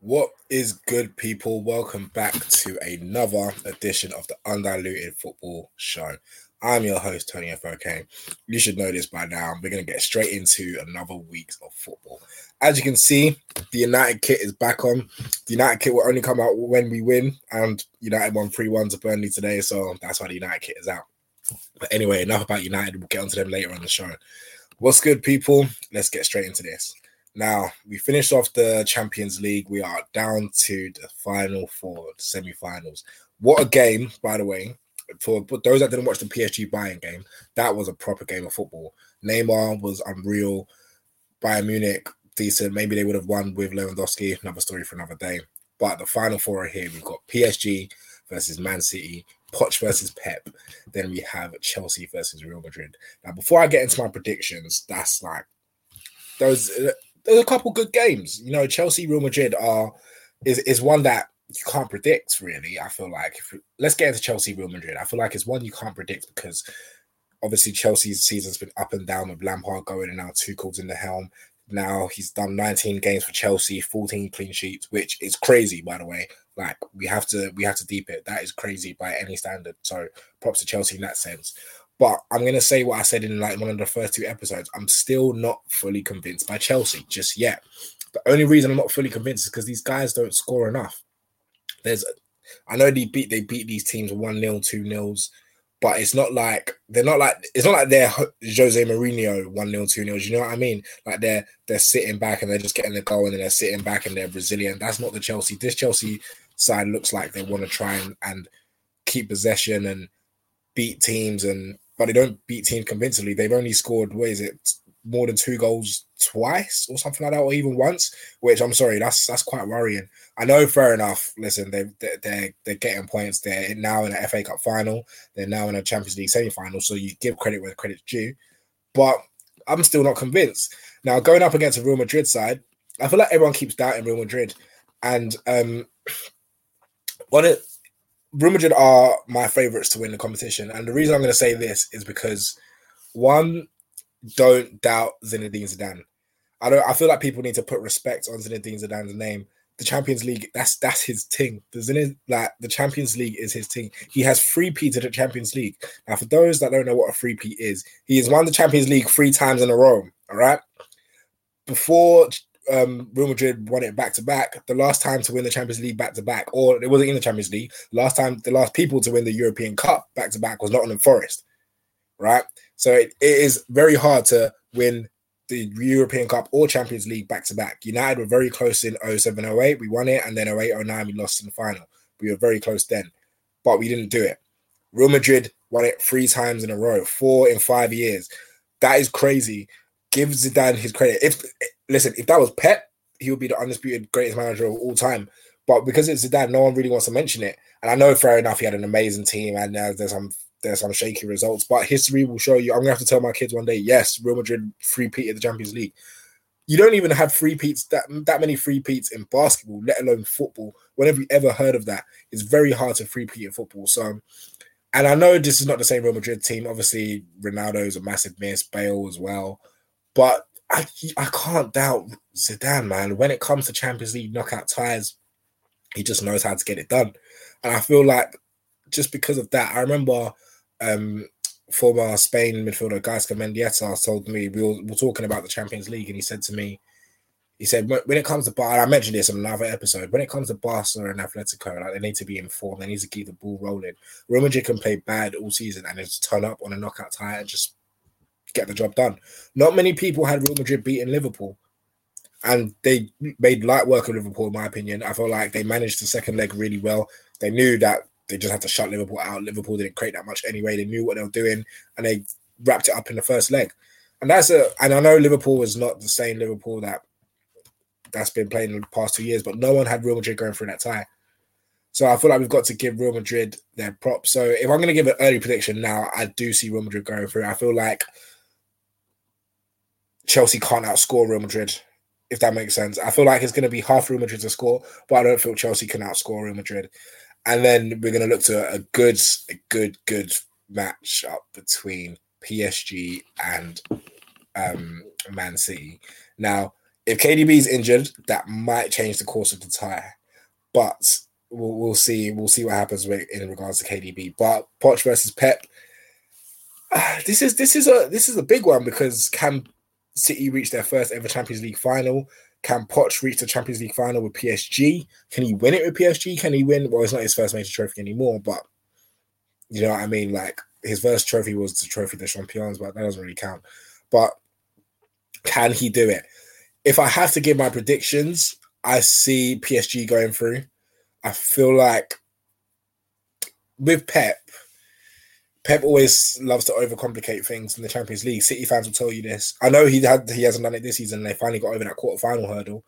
What is good, people? Welcome back to another edition of the Undiluted Football Show. I'm your host, Tony F.O.K. You should know this by now. We're going to get straight into another week of football. As you can see, the United kit is back on. The United kit will only come out when we win, and United won 3-1 to Burnley today, so that's why the United kit is out. But anyway, enough about United. We'll get onto them later on the show. What's good, people? Let's get straight into this. Now, we finished off the Champions League. We are down to the final four, the semi-finals. What a game, by the way. For those that didn't watch the PSG Bayern game, that was a proper game of football. Neymar was unreal. Bayern Munich, decent. Maybe they would have won with Lewandowski. Another story for another day. But the final four are here. We've got PSG versus Man City, Poch versus Pep. Then we have Chelsea versus Real Madrid. Now, before I get into my predictions, that's like those... There's a couple good games. You know, Chelsea, Real Madrid is one that you can't predict, really, I feel like. Let's get into Chelsea, Real Madrid. I feel like it's one you can't predict because, obviously, Chelsea's season's been up and down with Lampard going and now Tuchel's in the helm. Now he's done 19 games for Chelsea, 14 clean sheets, which is crazy, by the way. Like, we have to deep it. That is crazy by any standard. So, props to Chelsea in that sense. But I'm going to say what I said in like one of the first two episodes. I'm still not fully convinced by Chelsea just yet. The only reason I'm not fully convinced is because these guys don't score enough. I know they beat these teams 1-0, 2-0s, but it's not like they're Jose Mourinho 1-0, 2-0s. You know what I mean? Like they're sitting back and they're just getting the goal and then they're sitting back and they're resilient. That's not the Chelsea. This Chelsea side looks like they want to try and keep possession and beat teams but they don't beat teams convincingly. They've only scored, more than 2 goals twice or something like that, or even once, which I'm sorry, that's quite worrying. I know, fair enough. Listen, they're getting points. They're now in the FA Cup final. They're now in a Champions League semi-final, so you give credit where credit's due. But I'm still not convinced. Now, going up against a Real Madrid side, I feel like everyone keeps doubting Real Madrid. And Real Madrid are my favourites to win the competition. And the reason I'm going to say this is because, one, don't doubt Zinedine Zidane. I feel like people need to put respect on Zinedine Zidane's name. The Champions League, that's his thing. The Champions League is his thing. He has 3-peated the Champions League. Now, for those that don't know what a 3-peat is, he has won the Champions League 3 times in a row, all right? Before... Real Madrid won it back-to-back. The last time to win the Champions League back-to-back, or it wasn't in the Champions League, the last people to win the European Cup back-to-back was Nottingham Forest, right? So it is very hard to win the European Cup or Champions League back-to-back. United were very close in 07-08. We won it, and then 08-09, we lost in the final. We were very close then, but we didn't do it. Real Madrid won it 3 times in a row, 4 in 5 years. That is crazy. Give Zidane his credit. If that was Pep, he would be the undisputed greatest manager of all time. But because it's Zidane, no one really wants to mention it. And I know, fair enough, he had an amazing team, and there's some shaky results. But history will show you. I'm going to have to tell my kids one day, yes, Real Madrid three-peated the Champions League. You don't even have three-peats, that many three-peats in basketball, let alone football. Whenever you ever heard of that, it's very hard to three-peat in football. So, and I know this is not the same Real Madrid team. Obviously, Ronaldo's a massive miss, Bale as well. But I can't doubt Zidane, man. When it comes to Champions League knockout ties, he just knows how to get it done. And I feel like just because of that, I remember former Spain midfielder Gaisca Mendieta told me, we were talking about the Champions League, and he said to me, he said, when it comes to Barca, I mentioned this in another episode, when it comes to Barcelona and Atletico, like, they need to be in form. They need to keep the ball rolling. Real Madrid can play bad all season and just turn up on a knockout tie and just get the job done. Not many people had Real Madrid beating Liverpool, and they made light work of Liverpool, in my opinion. I feel like they managed the second leg really well. They knew that they just had to shut Liverpool out. Liverpool didn't create that much anyway. They knew what they were doing, and they wrapped it up in the first leg. And I know Liverpool is not the same Liverpool that's been playing in the past 2 years, but no one had Real Madrid going through that tie. So I feel like we've got to give Real Madrid their props. So if I'm going to give an early prediction now, I do see Real Madrid going through. I feel like Chelsea can't outscore Real Madrid, if that makes sense. I feel like it's going to be half Real Madrid to score, but I don't feel Chelsea can outscore Real Madrid. And then we're going to look to a good match up between PSG and Man City. Now, if KDB is injured, that might change the course of the tie, but we'll see. We'll see what happens in regards to KDB. But Poch versus Pep, this is a big one, because can City reached their first ever Champions League final? Can Poch reach the Champions League final with PSG? Can he win it with PSG? Can he win? Well, it's not his first major trophy anymore, but you know what I mean? Like, his first trophy was the Trophy des Champions, but that doesn't really count. But can he do it? If I have to give my predictions, I see PSG going through. I feel like with Pep always loves to overcomplicate things in the Champions League. City fans will tell you this. I know he hasn't done it this season. They finally got over that quarterfinal hurdle.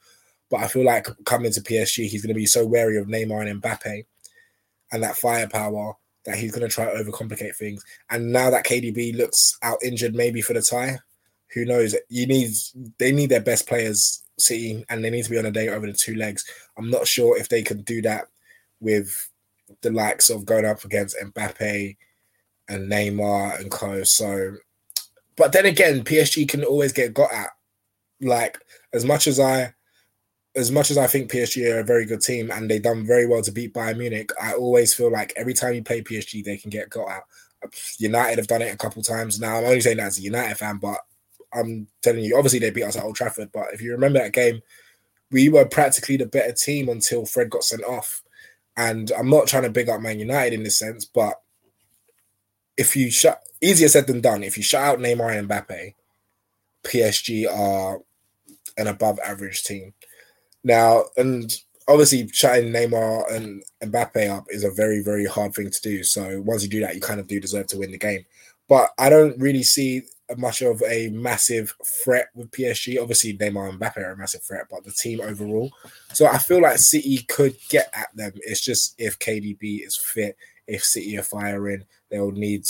But I feel like coming to PSG, he's going to be so wary of Neymar and Mbappe and that firepower that he's going to try to overcomplicate things. And now that KDB looks out injured maybe for the tie, who knows? They need their best players, City, and they need to be on a day over the 2 legs. I'm not sure if they can do that with the likes of going up against Mbappe and Neymar and co. So, but then again, PSG can always get got at. Like, as much as I think PSG are a very good team and they've done very well to beat Bayern Munich, I always feel like every time you play PSG, they can get got at. United have done it a couple times now. I'm only saying that as a United fan, but I'm telling you, obviously they beat us at Old Trafford, but if you remember that game, we were practically the better team until Fred got sent off. And I'm not trying to big up Man United in this sense, but easier said than done. If you shut out Neymar and Mbappe, PSG are an above-average team. Now, and obviously shutting Neymar and Mbappe up is a very, very hard thing to do. So once you do that, you kind of do deserve to win the game. But I don't really see much of a massive threat with PSG. Obviously, Neymar and Mbappe are a massive threat, but the team overall. So I feel like City could get at them. It's just if KDB is fit, if City are firing, they'll need...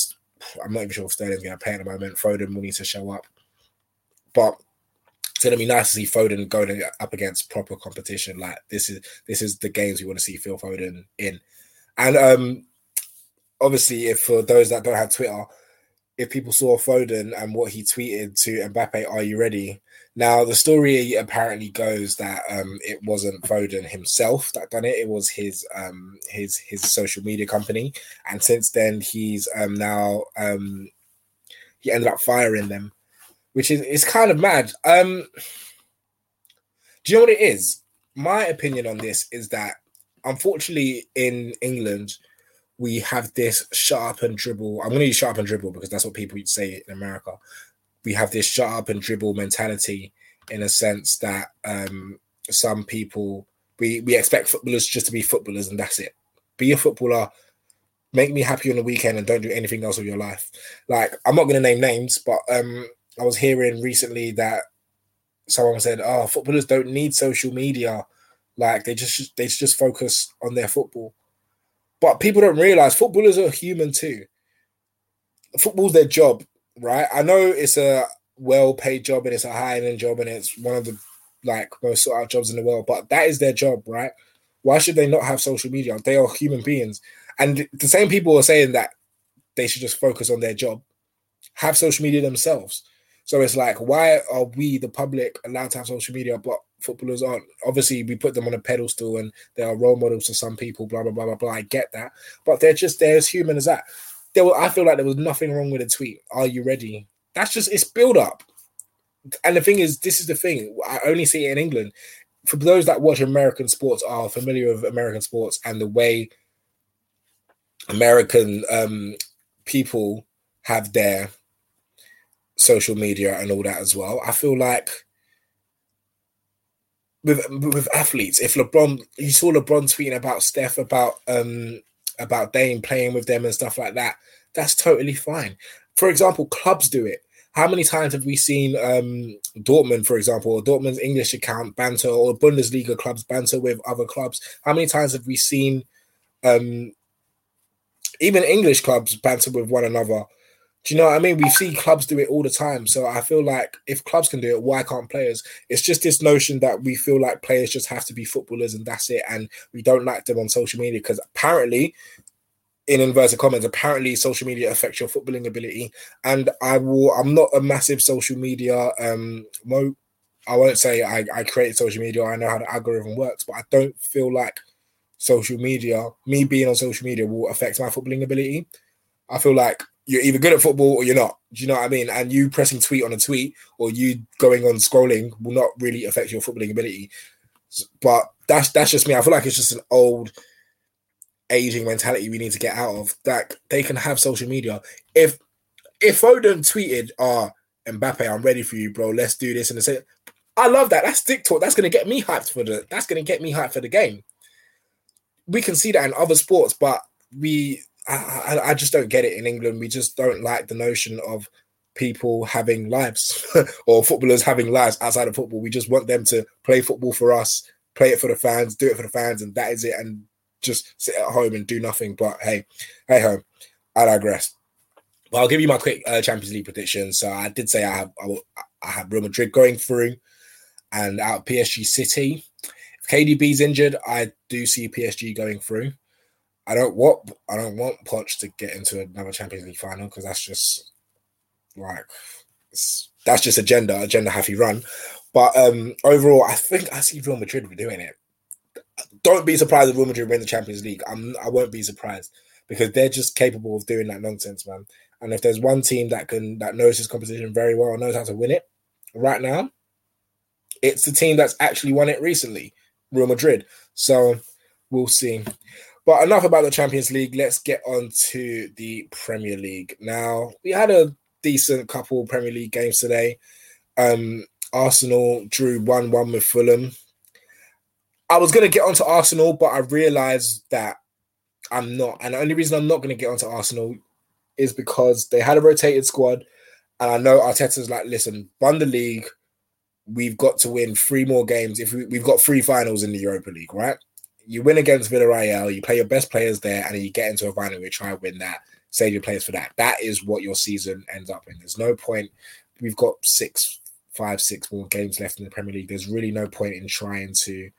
I'm not even sure if Sterling's going to play at the moment. Foden will need to show up. But it's going to be nice to see Foden going up against proper competition. Like, this is the games we want to see Phil Foden in. And obviously, if for those that don't have Twitter, if people saw Foden and what he tweeted to Mbappe, "Are you ready?" Now, the story apparently goes that it wasn't Foden himself that done it. It was his social media company. And since then, he's he ended up firing them, which is kind of mad. Do you know what it is? My opinion on this is that, unfortunately, in England, we have this shut up and dribble. I'm going to use shut up and dribble because that's what people say in America. we have this shut up and dribble mentality, in a sense that some people, we expect footballers just to be footballers and that's it. Be a footballer, make me happy on the weekend and don't do anything else with your life. Like, I'm not going to name names, but I was hearing recently that someone said, oh, footballers don't need social media. Like, they just focus on their football. But people don't realise footballers are human too. Football's their job, right? I know it's a well-paid job and it's a high-end job and it's one of the most sought-out jobs in the world, but that is their job, right? Why should they not have social media? They are human beings. And the same people are saying that they should just focus on their job, have social media themselves. So it's like, why are we, the public, allowed to have social media, but footballers aren't? Obviously, we put them on a pedestal and they are role models to some people, blah, blah, blah, blah, blah. I get that. But they're just, they're as human as that. I feel like there was nothing wrong with a tweet. Are you ready? That's just, it's build up. And the thing is, this is the thing. I only see it in England. For those that watch American sports, are familiar with American sports and the way American people have their social media and all that as well. I feel like with athletes, if LeBron, you saw LeBron tweeting about Steph, about Dame playing with them and stuff like that. That's totally fine. For example, clubs do it. How many times have we seen Dortmund, for example, or Dortmund's English account banter, or Bundesliga clubs banter with other clubs? How many times have we seen even English clubs banter with one another? Do you know what I mean? We see clubs do it all the time. So I feel like if clubs can do it, why can't players? It's just this notion that we feel like players just have to be footballers and that's it. And we don't like them on social media because apparently, in inverted comments, apparently social media affects your footballing ability. And I'm not a massive social media I won't say I created social media, I know how the algorithm works, but I don't feel like social media, me being on social media, will affect my footballing ability. I feel like you're either good at football or you're not. Do you know what I mean? And you pressing tweet on a tweet or you going on scrolling will not really affect your footballing ability. But that's just me. I feel like it's just an old aging mentality we need to get out of. Like, they can have social media. If Foden tweeted, Mbappe, I'm ready for you, bro, let's do this, and say, I love that. That's TikTok. That's gonna get me hyped for the game. We can see that in other sports, but I just don't get it in England. We just don't like the notion of people having lives or footballers having lives outside of football. We just want them to play football for us, play it for the fans, do it for the fans, and that is it. And just sit at home and do nothing. But hey ho, I digress. But I'll give you my quick Champions League prediction. So I did say I have Real Madrid going through and out PSG City. If KDB's injured, I do see PSG going through. I don't want Poch to get into another Champions League final because that's just that's just agenda happy run. But overall, I think I see Real Madrid doing it. Don't be surprised if Real Madrid win the Champions League. I won't be surprised because they're just capable of doing that nonsense, man. And if there's one team that knows this competition very well and knows how to win it right now, it's the team that's actually won it recently, Real Madrid. So we'll see. But enough about the Champions League. Let's get on to the Premier League. Now, we had a decent couple Premier League games today. Arsenal drew 1-1 with Fulham. I was going to get onto Arsenal, but I realised that I'm not. And the only reason I'm not going to get onto Arsenal is because they had a rotated squad. And I know Arteta's like, listen, won the league. We've got to win 3 more games. If we've got 3 finals in the Europa League, right? You win against Villarreal, you play your best players there, and then you get into a final, you try and win that, save your players for that. That is what your season ends up in. There's no point. We've got 5, 6 more games left in the Premier League. There's really no point in trying to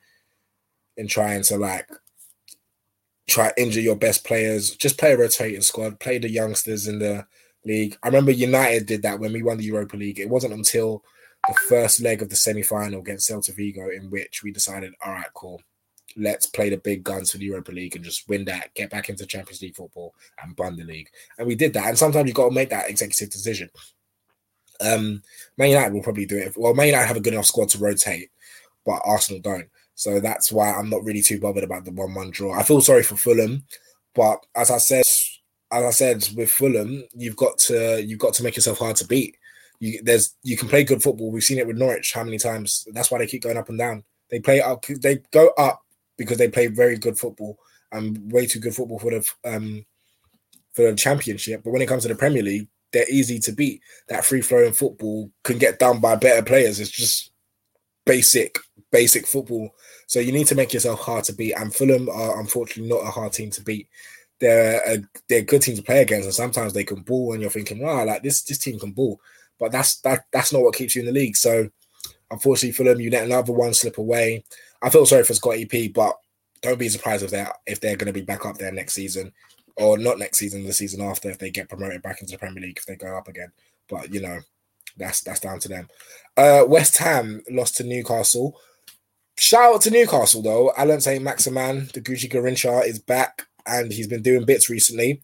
injure your best players. Just play a rotating squad, play the youngsters in the league. I remember United did that when we won the Europa League. It wasn't until the first leg of the semi-final against Celta Vigo in which we decided, all right, cool, let's play the big guns for the Europa League and just win that, get back into Champions League football and bun the league. And we did that. And sometimes you've got to make that executive decision. Man United will probably do it. Well, Man United have a good enough squad to rotate, but Arsenal don't. So that's why I'm not really too bothered about the 1-1 draw. I feel sorry for Fulham, but as I said, with Fulham, you've got to make yourself hard to beat. You can play good football. We've seen it with Norwich how many times. That's why they keep going up and down. They play up. They go up because they play very good football and way too good football for the championship. But when it comes to the Premier League, they're easy to beat. That free-flowing football can get done by better players. It's just basic football. So you need to make yourself hard to beat. And Fulham are unfortunately not a hard team to beat. They're a good team to play against, and sometimes they can ball, and you're thinking, wow, like this team can ball. But that's not what keeps you in the league. So, unfortunately, Fulham, you let another one slip away. I feel sorry for Scott EP, but don't be surprised if they're going to be back up there next season, or not next season, the season after, if they get promoted back into the Premier League, if they go up again. But, you know, that's down to them. West Ham lost to Newcastle. Shout out to Newcastle, though. Alan St. Maximan, the Gucci Garrincha, is back, and he's been doing bits recently.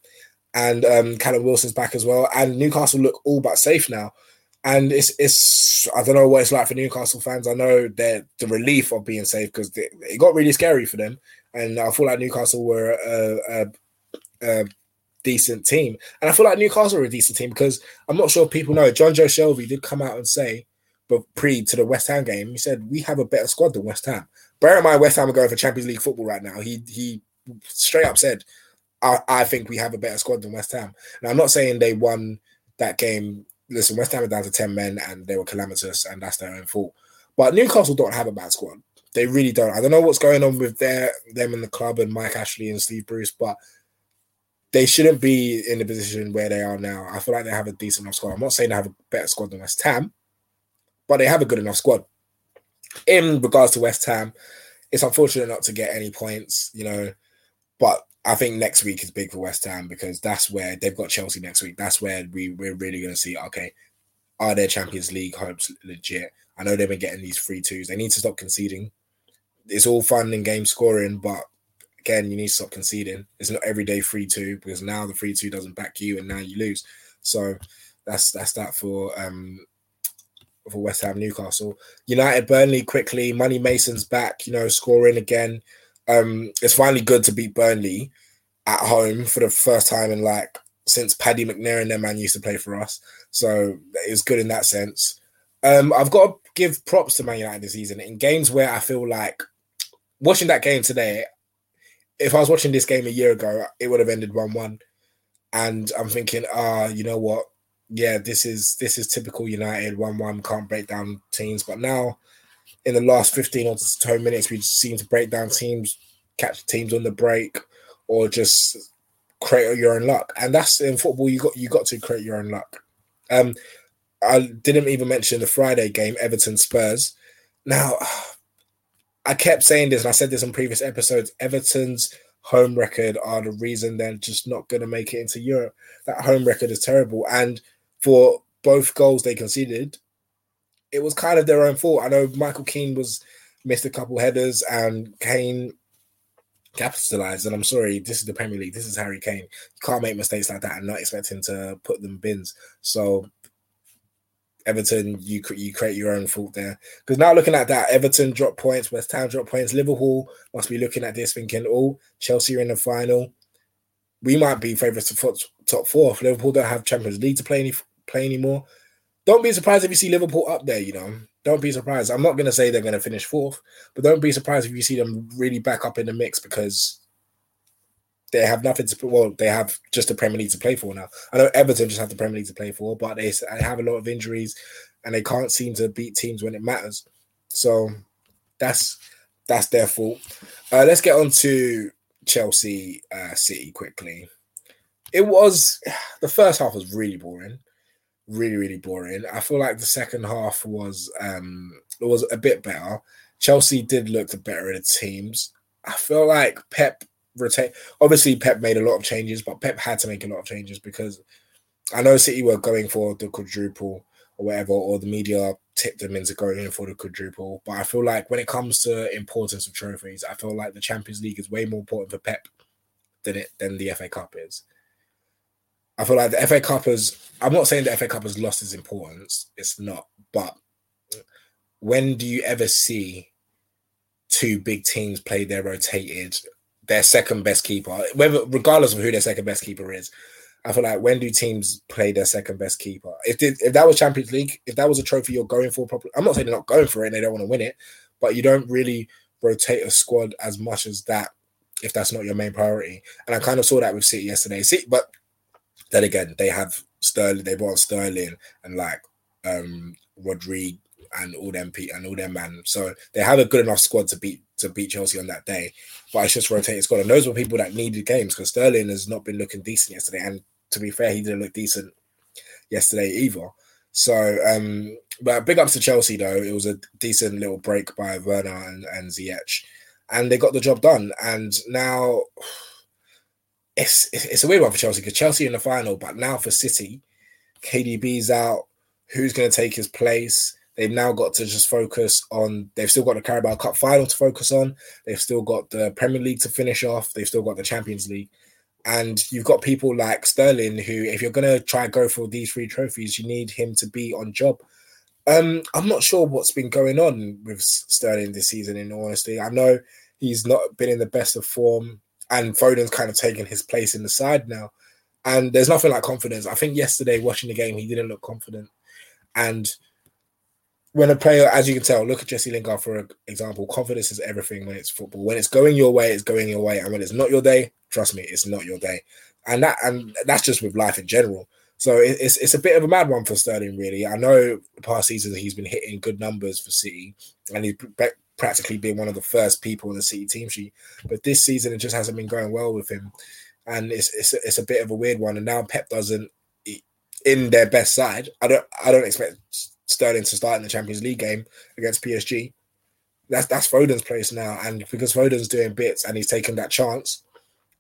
And Callum Wilson's back as well. And Newcastle look all but safe now. And it's I don't know what it's like for Newcastle fans. I know the relief of being safe, because it got really scary for them. And I feel like Newcastle were a decent team. And I feel like Newcastle were a decent team because I'm not sure if people know, John Joe Shelby did come out and say, but pre to the West Ham game, he said, we have a better squad than West Ham. Bear in mind, West Ham are going for Champions League football right now. He straight up said, I think we have a better squad than West Ham. And I'm not saying they won that game. Listen, West Ham are down to 10 men and they were calamitous, and that's their own fault. But Newcastle don't have a bad squad. They really don't. I don't know what's going on with them in the club and Mike Ashley and Steve Bruce, but they shouldn't be in the position where they are now. I feel like they have a decent enough squad. I'm not saying they have a better squad than West Ham, but they have a good enough squad. In regards to West Ham, it's unfortunate not to get any points, you know, but I think next week is big for West Ham, because that's where they've got Chelsea next week. That's where we're really going to see, okay, are their Champions League hopes legit? I know they've been getting these 3-2s. They need to stop conceding. It's all fun and game scoring, but again, you need to stop conceding. It's not every day 3-2, because now the 3-2 doesn't back you and now you lose. So that's that for West Ham, Newcastle. United, Burnley quickly. Money Mason's back, you know, scoring again. It's finally good to beat Burnley at home for the first time in since Paddy McNair and their man used to play for us. So it's good in that sense. I've got to give props to Man United this season in games where I feel like watching that game today, if I was watching this game a year ago, it would have ended 1-1. And I'm thinking, you know what? Yeah, this is typical United, 1-1, can't break down teams. But now, in the last 15 or 20 minutes, we seem to break down teams, catch teams on the break, or just create your own luck. And that's in football, you got to create your own luck. I didn't even mention the Friday game, Everton-Spurs. Now, I kept saying this, and I said this in previous episodes, Everton's home record are the reason they're just not going to make it into Europe. That home record is terrible. And for both goals they conceded, it was kind of their own fault. I know Michael Keane missed a couple headers, and Kane capitalised. And I'm sorry, this is the Premier League. This is Harry Kane. You can't make mistakes like that and not expect him to put them bins. So Everton, you create your own fault there. Because now looking at that, Everton drop points, West Ham drop points, Liverpool must be looking at this thinking, Chelsea are in the final. We might be favourites to top four. If Liverpool don't have Champions League to play anymore. Don't be surprised if you see Liverpool up there, you know. Don't be surprised. I'm not going to say they're going to finish fourth, but don't be surprised if you see them really back up in the mix, because they have nothing to... Well, they have just the Premier League to play for now. I know Everton just have the Premier League to play for, but they have a lot of injuries and they can't seem to beat teams when it matters. So that's their fault. Let's get on to Chelsea City quickly. The first half was really boring. Really, really boring. I feel like the second half was a bit better. Chelsea did look the better of the teams. I feel like Pep obviously Pep made a lot of changes, but Pep had to make a lot of changes because I know City were going for the quadruple or whatever, or the media tipped them into going in for the quadruple. But I feel like when it comes to importance of trophies, I feel like the Champions League is way more important for Pep than the FA Cup is. I feel like the FA Cup I'm not saying the FA Cup has lost its importance. It's not. But when do you ever see two big teams play their second best keeper, regardless of who their second best keeper is? I feel like, when do teams play their second best keeper? If that was Champions League, if that was a trophy you're going for properly, I'm not saying they're not going for it and they don't want to win it, but you don't really rotate a squad as much as that if that's not your main priority. And I kind of saw that with City yesterday. City, but then again, they have Sterling, they bought Sterling and like Rodrigue and all them man. So they have a good enough squad to beat Chelsea on that day. But it's just rotating squad. And those were people that needed games, because Sterling has not been looking decent yesterday. And to be fair, he didn't look decent yesterday either. So, but big ups to Chelsea though. It was a decent little break by Werner and Ziyech, and they got the job done. And now it's a weird one for Chelsea, because Chelsea in the final, but now for City, KDB's out. Who's going to take his place? They've now got to just focus on, they've still got the Carabao Cup final to focus on. They've still got the Premier League to finish off. They've still got the Champions League. And you've got people like Sterling, who, if you're going to try and go for these three trophies, you need him to be on job. I'm not sure what's been going on with Sterling this season, in all honesty. I know he's not been in the best of form, and Foden's kind of taken his place in the side now. And there's nothing like confidence. I think yesterday, watching the game, he didn't look confident. And when a player, as you can tell, look at Jesse Lingard, for example, confidence is everything when it's football. When it's going your way, it's going your way. And when it's not your day, trust me, it's not your day. And that's just with life in general. So it's a bit of a mad one for Sterling, really. I know the past seasons he's been hitting good numbers for City, and he's practically been one of the first people in the City team sheet. But this season, it just hasn't been going well with him. And it's a bit of a weird one. And now Pep doesn't, in their best side, I don't expect Sterling to start in the Champions League game against PSG. That's Foden's place now. And because Foden's doing bits and he's taking that chance,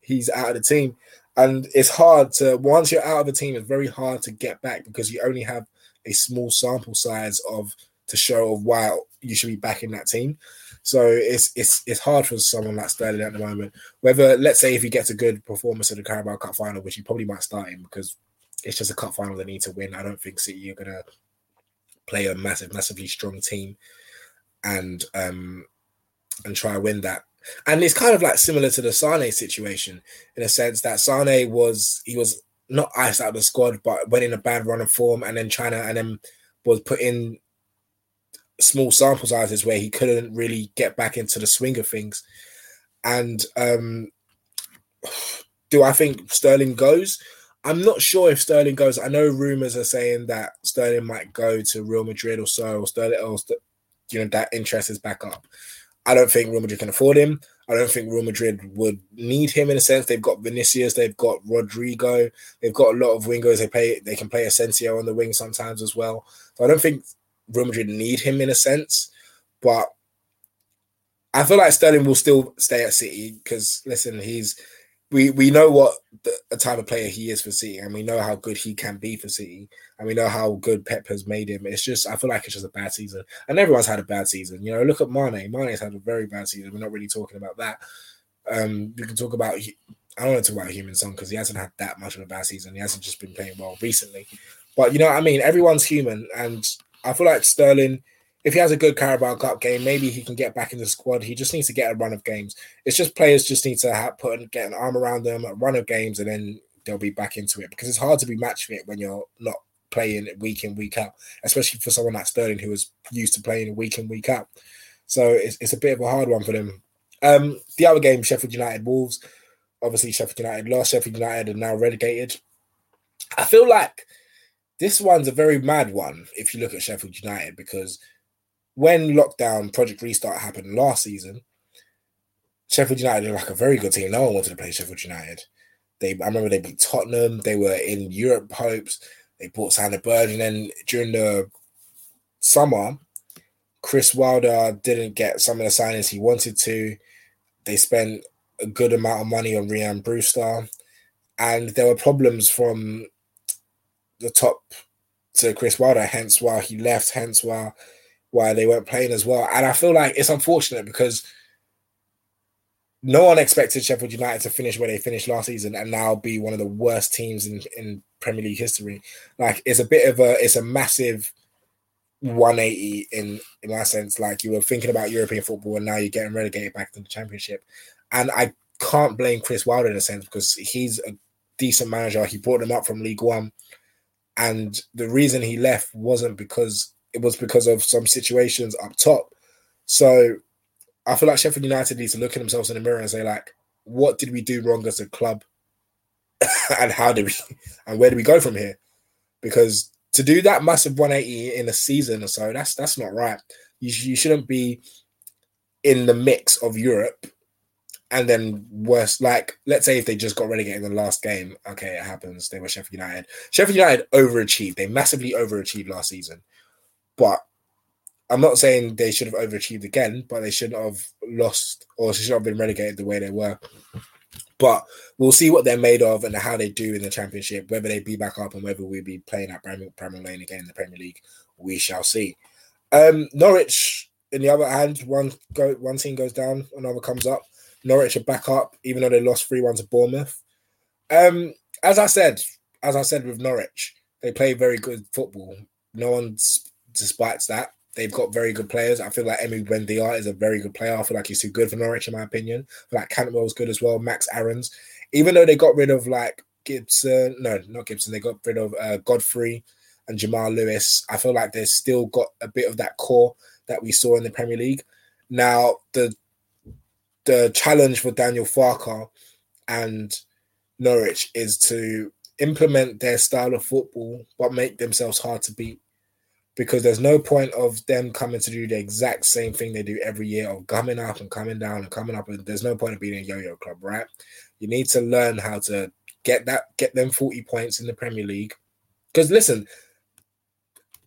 he's out of the team. And it's hard to, once you're out of a team, it's very hard to get back, because you only have a small sample size to show why you should be back in that team. So it's hard for someone like Sterling at the moment. Whether, let's say, if he gets a good performance in the Carabao Cup final, which he probably might start in, because it's just a cup final they need to win. I don't think City are going to play a massively strong team and try to win that. And it's kind of like similar to the Sane situation, in a sense that Sane was not iced out of the squad, but went in a bad run of form and then was put in small sample sizes where he couldn't really get back into the swing of things. And do I think Sterling goes? I'm not sure if Sterling goes. I know rumours are saying that Sterling might go to Real Madrid or so, or Sterling, or, you know, that interest is back up. I don't think Real Madrid can afford him. I don't think Real Madrid would need him, in a sense. They've got Vinicius, they've got Rodrigo, they've got a lot of wingers. They can play Asensio on the wing sometimes as well. So I don't think Real Madrid need him, in a sense. But I feel like Sterling will still stay at City, because, listen, we know what the type of player he is for City, and we know how good he can be for City, and we know how good Pep has made him. It's just, I feel like it's just a bad season, and everyone's had a bad season. You know, look at Mane. Mane's had a very bad season. We're not really talking about that. You can talk about, I don't want to talk about Heung-min Son, because he hasn't had that much of a bad season. He hasn't just been playing well recently. But you know what I mean? Everyone's human, and I feel like Sterling, if he has a good Carabao Cup game, maybe he can get back in the squad. He just needs to get a run of games. It's just players just need to get an arm around them, a run of games, and then they'll be back into it. Because it's hard to be match fit when you're not playing week in, week out, especially for someone like Sterling, who was used to playing week in, week out. So it's a bit of a hard one for them. The other game, Sheffield United Wolves. Obviously, Sheffield United lost. Sheffield United are now relegated. I feel like this one's a very mad one if you look at Sheffield United, because when lockdown, Project Restart happened last season, Sheffield United were like a very good team. No one wanted to play Sheffield United. I remember they beat Tottenham. They were in Europe hopes. They bought Sander Berge. And then during the summer, Chris Wilder didn't get some of the signings he wanted to. They spent a good amount of money on Rhian Brewster. And there were problems from the top to Chris Wilder, hence why he left, hence why they weren't playing as well. And I feel like it's unfortunate, because no one expected Sheffield United to finish where they finished last season and now be one of the worst teams in Premier League history. Like, it's a bit of a massive 180 in my sense. Like, you were thinking about European football and now you're getting relegated back to the Championship. And I can't blame Chris Wilder, in a sense, because he's a decent manager. He brought them up from League One. And the reason he left wasn't because it was because of some situations up top. So I feel like Sheffield United needs to look at themselves in the mirror and say, like, what did we do wrong as a club? And how do we, and where do we go from here? Because to do that massive 180 in a season or so, that's not right. You shouldn't be in the mix of Europe and then worse. Like, let's say if they just got relegated in the last game. Okay, it happens. They were Sheffield United. Sheffield United overachieved. They massively overachieved last season. But I'm not saying they should have overachieved again, but they shouldn't have lost or should have been relegated the way they were. But we'll see what they're made of and how they do in the Championship, whether they be back up and whether we'll be playing at Bramall Lane again in the Premier League. We shall see. Norwich, in the other hand, one team goes down, another comes up. Norwich are back up, even though they lost 3-1 to Bournemouth. As I said with Norwich, they play very good football. No one despites that. They've got very good players. I feel like Emi Buendia is a very good player. I feel like he's too good for Norwich, in my opinion. I feel like Cantwell's good as well. Max Aarons. Even though they got rid of they got rid of Godfrey and Jamal Lewis, I feel like they've still got a bit of that core that we saw in the Premier League. Now, the challenge for Daniel Farke and Norwich is to implement their style of football but make themselves hard to beat, because there's no point of them coming to do the exact same thing they do every year of coming up and coming down and coming up. And there's no point of being a yo-yo club, right? You need to learn how to get them 40 points in the Premier League. Because listen,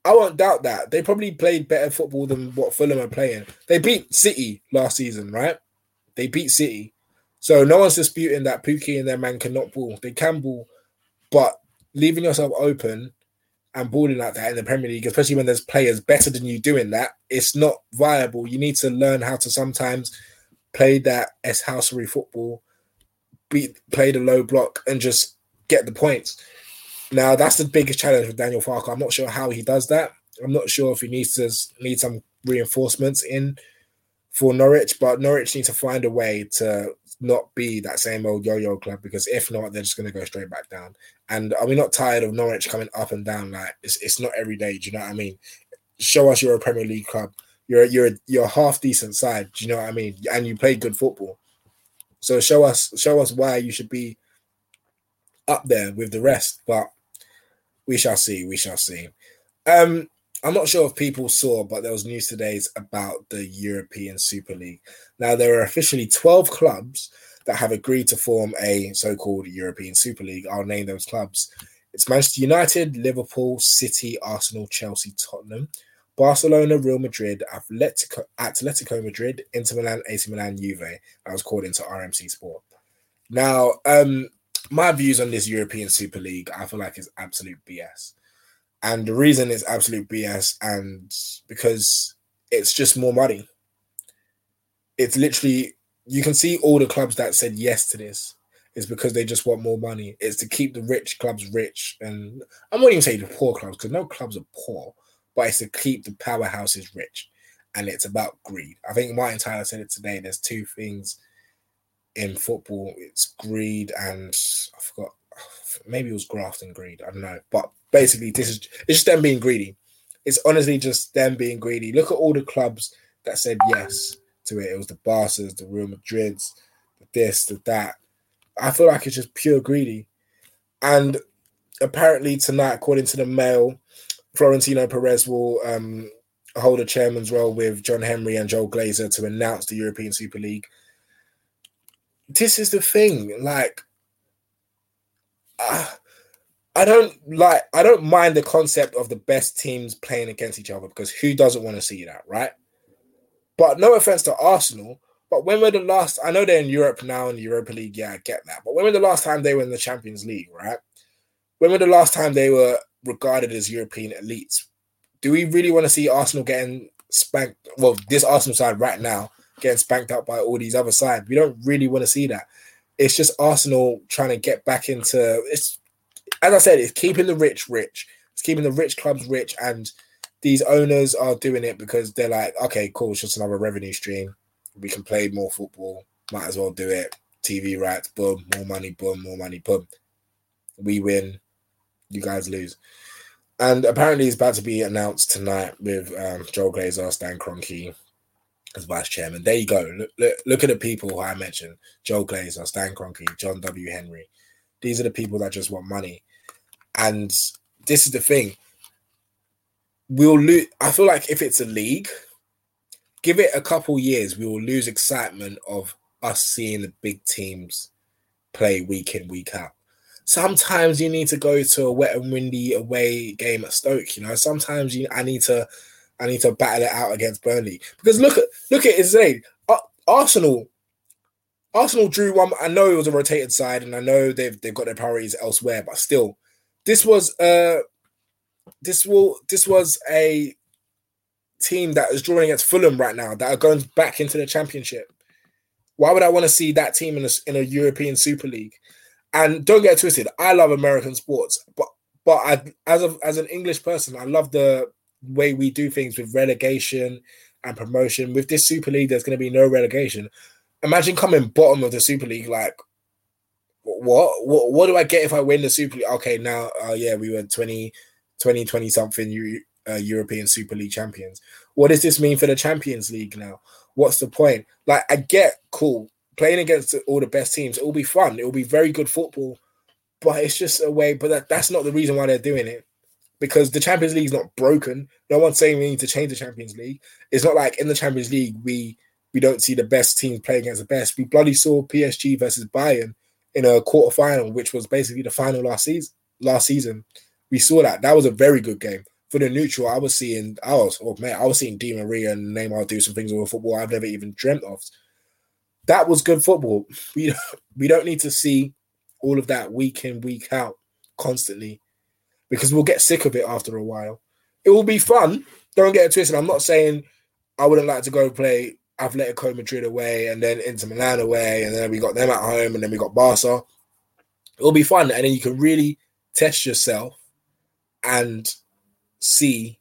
I won't doubt that. They probably played better football than what Fulham are playing. They beat City last season, right? They beat City. So no one's disputing that Pookie and their man cannot ball. They can ball, but leaving yourself open and balling like that in the Premier League, especially when there's players better than you doing that, it's not viable. You need to learn how to sometimes play that S-housery football, play the low block and just get the points. Now, that's the biggest challenge with Daniel Farke. I'm not sure how he does that. I'm not sure if he needs some reinforcements in for Norwich, but Norwich need to find a way to not be that same old yo-yo club, because if not, they're just going to go straight back down. And are we not tired of Norwich coming up and down? Like, it's not every day, do you know what I mean? Show us you're a Premier League club. You're a half-decent side, do you know what I mean? And you play good football. So show us why you should be up there with the rest. But we shall see. I'm not sure if people saw, but there was news today about the European Super League. Now, there are officially 12 clubs that have agreed to form a so-called European Super League. I'll name those clubs. It's Manchester United, Liverpool, City, Arsenal, Chelsea, Tottenham, Barcelona, Real Madrid, Atletico Madrid, Inter Milan, AC Milan, Juve. I was called into RMC Sport. Now, my views on this European Super League, I feel like it's absolute BS. And the reason it's absolute BS and because it's just more money. It's literally, you can see all the clubs that said yes to this is because they just want more money. It's to keep the rich clubs rich. And I'm not even saying the poor clubs, because no clubs are poor, but it's to keep the powerhouses rich. And it's about greed. I think Martin Tyler said it today. There's two things in football. It's greed and I forgot. Maybe it was graft and greed. I don't know. But basically, it's just them being greedy. It's honestly just them being greedy. Look at all the clubs that said yes to it. It was the Barças, the Real Madrids, the this, the that. I feel like it's just pure greedy. And apparently tonight, according to the Mail, Florentino Perez will hold a chairman's role with John Henry and Joel Glazer to announce the European Super League. This is the thing. Like, I don't mind the concept of the best teams playing against each other, because who doesn't want to see that, right? But no offense to Arsenal, but when were the last? I know they're in Europe now in the Europa League. Yeah, I get that. But when were the last time they were in the Champions League, right? When were the last time they were regarded as European elites? Do we really want to see Arsenal getting spanked? Well, this Arsenal side right now getting spanked up by all these other sides. We don't really want to see that. It's just Arsenal trying to get back into it's. As I said, it's keeping the rich rich. It's keeping the rich clubs rich, and these owners are doing it because they're like, okay, cool, it's just another revenue stream. We can play more football. Might as well do it. TV rights, boom, more money, boom, more money, boom. we win, you guys lose. And apparently it's about to be announced tonight with Joel Glazer, Stan Kroenke as vice chairman. There you go. Look at the people who I mentioned. Joel Glazer, Stan Kroenke, John W. Henry. These are the people that just want money. And this is the thing. We'll lose. I feel like if it's a league, give it a couple years, we will lose excitement of us seeing the big teams play week in, week out. Sometimes you need to go to a wet and windy away game at Stoke. You know, sometimes I need to battle it out against Burnley, because look at it today. Arsenal drew one. I know it was a rotated side, and I know they've got their priorities elsewhere, but still, this was a team that is drawing against Fulham right now that are going back into the Championship. Why would I want to see that team in a European Super League? And don't get twisted, I love American sports, but I, as an English person, I love the way we do things with relegation and promotion. With this Super League, there's going to be no relegation. Imagine coming bottom of the Super League, like, what do I get if I win the Super League? Okay, now, we were 20-something European Super League champions. What does this mean for the Champions League now? What's the point? Like, I get, cool, playing against all the best teams, it'll be fun. It'll be very good football, but it's just a way. But that's not the reason why they're doing it, because the Champions League's not broken. No one's saying we need to change the Champions League. It's not like in the Champions League we don't see the best teams play against the best. We bloody saw PSG versus Bayern in a quarterfinal, which was basically the final last season. We saw that. That was a very good game. For the neutral, I was seeing Di Maria and Neymar do some things with football I've never even dreamt of. That was good football. We don't need to see all of that week in, week out constantly, because we'll get sick of it after a while. It will be fun. Don't get it twisted. I'm not saying I wouldn't like to go play Atletico Madrid away and then Inter Milan away, and then we got them at home, and then we got Barca. It'll be fun. And then you can really test yourself and see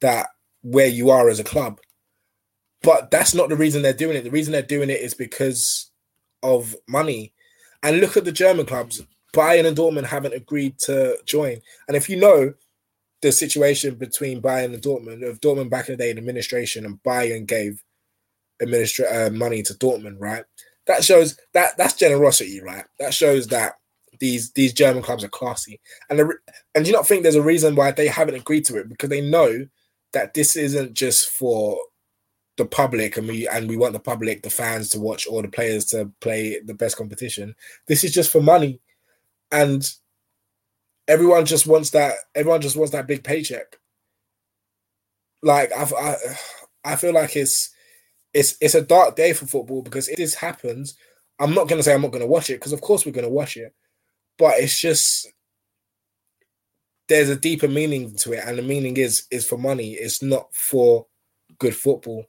that where you are as a club. But that's not the reason they're doing it. The reason they're doing it is because of money. And look at the German clubs. Bayern and Dortmund haven't agreed to join. And if you know the situation between Bayern and Dortmund, of Dortmund back in the day in administration, and Bayern gave money to Dortmund, right? That shows that that's generosity, right? That shows that these German clubs are classy. And do you not think there's a reason why they haven't agreed to it? Because they know that this isn't just for the public, and we want the public, the fans, to watch, or the players to play the best competition. This is just for money, and everyone just wants that. Everyone just wants that big paycheck. Like, I feel like it's a dark day for football, because if this happens, I'm not going to say I'm not going to watch it, because of course we're going to watch it, but it's just there's a deeper meaning to it, and the meaning is for money. It's not for good football.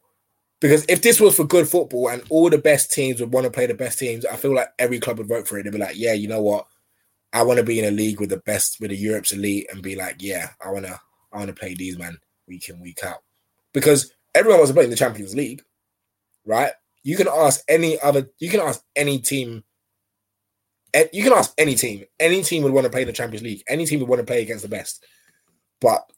Because if this was for good football and all the best teams would want to play the best teams, I feel like every club would vote for it. They'd be like, yeah, you know what? I want to be in a league with the best, with the Europe's elite, and be like, yeah, I want to play these men week in, week out. Because everyone wants to play in the Champions League, right? You can ask any team. Any team would want to play in the Champions League. Any team would want to play against the best. But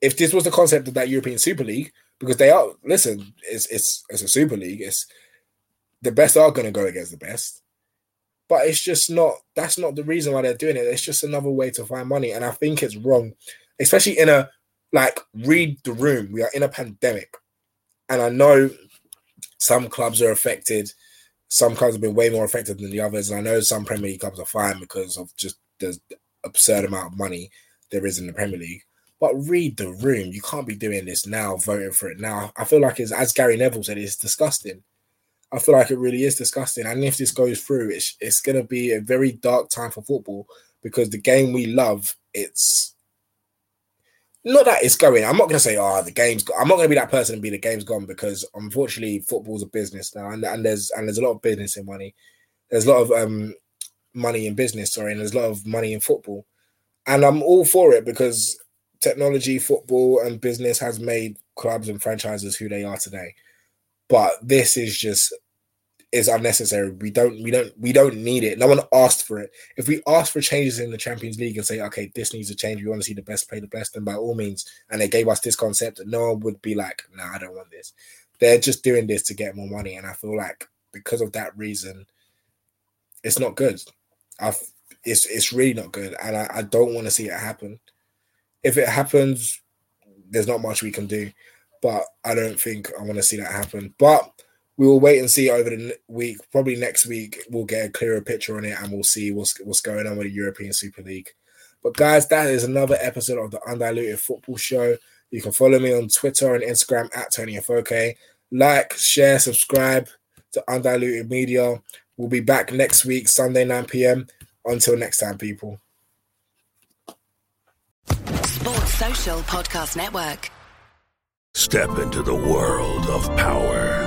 if this was the concept of that European Super League, because they are, listen, it's a Super League. It's the best are going to go against the best, but it's just not. That's not the reason why they're doing it. It's just another way to find money, and I think it's wrong, especially in a read the room. We are in a pandemic, and I know some clubs are affected. Some clubs have been way more affected than the others, and I know some Premier League clubs are fine because of just the absurd amount of money there is in the Premier League. But read the room. You can't be doing this now, voting for it now. I feel like, it's, as Gary Neville said, it's disgusting. I feel like it really is disgusting. And if this goes through, it's going to be a very dark time for football, because the game we love, it's not that it's going. I'm not going to say, the game's gone. I'm not going to be that person and be the game's gone, because unfortunately football's a business now, and there's a lot of business in money. There's a lot of money in business, and there's a lot of money in football. And I'm all for it, because technology, football, and business has made clubs and franchises who they are today. But this is just is unnecessary. We don't need it. No one asked for it. If we asked for changes in the Champions League and say, okay, this needs a change, we want to see the best play the best, then by all means, and they gave us this concept, no one would be like, nah, I don't want this. They're just doing this to get more money, and I feel like because of that reason, it's not good. It's really not good, and I don't want to see it happen. If it happens, there's not much we can do, but I don't think I want to see that happen. But we will wait and see over the week. Probably next week we'll get a clearer picture on it, and we'll see what's going on with the European Super League. But guys, that is another episode of the Undiluted Football Show. You can follow me on Twitter and Instagram at Tony F.O.K. Like, share, subscribe to Undiluted Media. We'll be back next week, Sunday, 9 p.m. Until next time, people. Sports Social Podcast Network. Step into the world of power,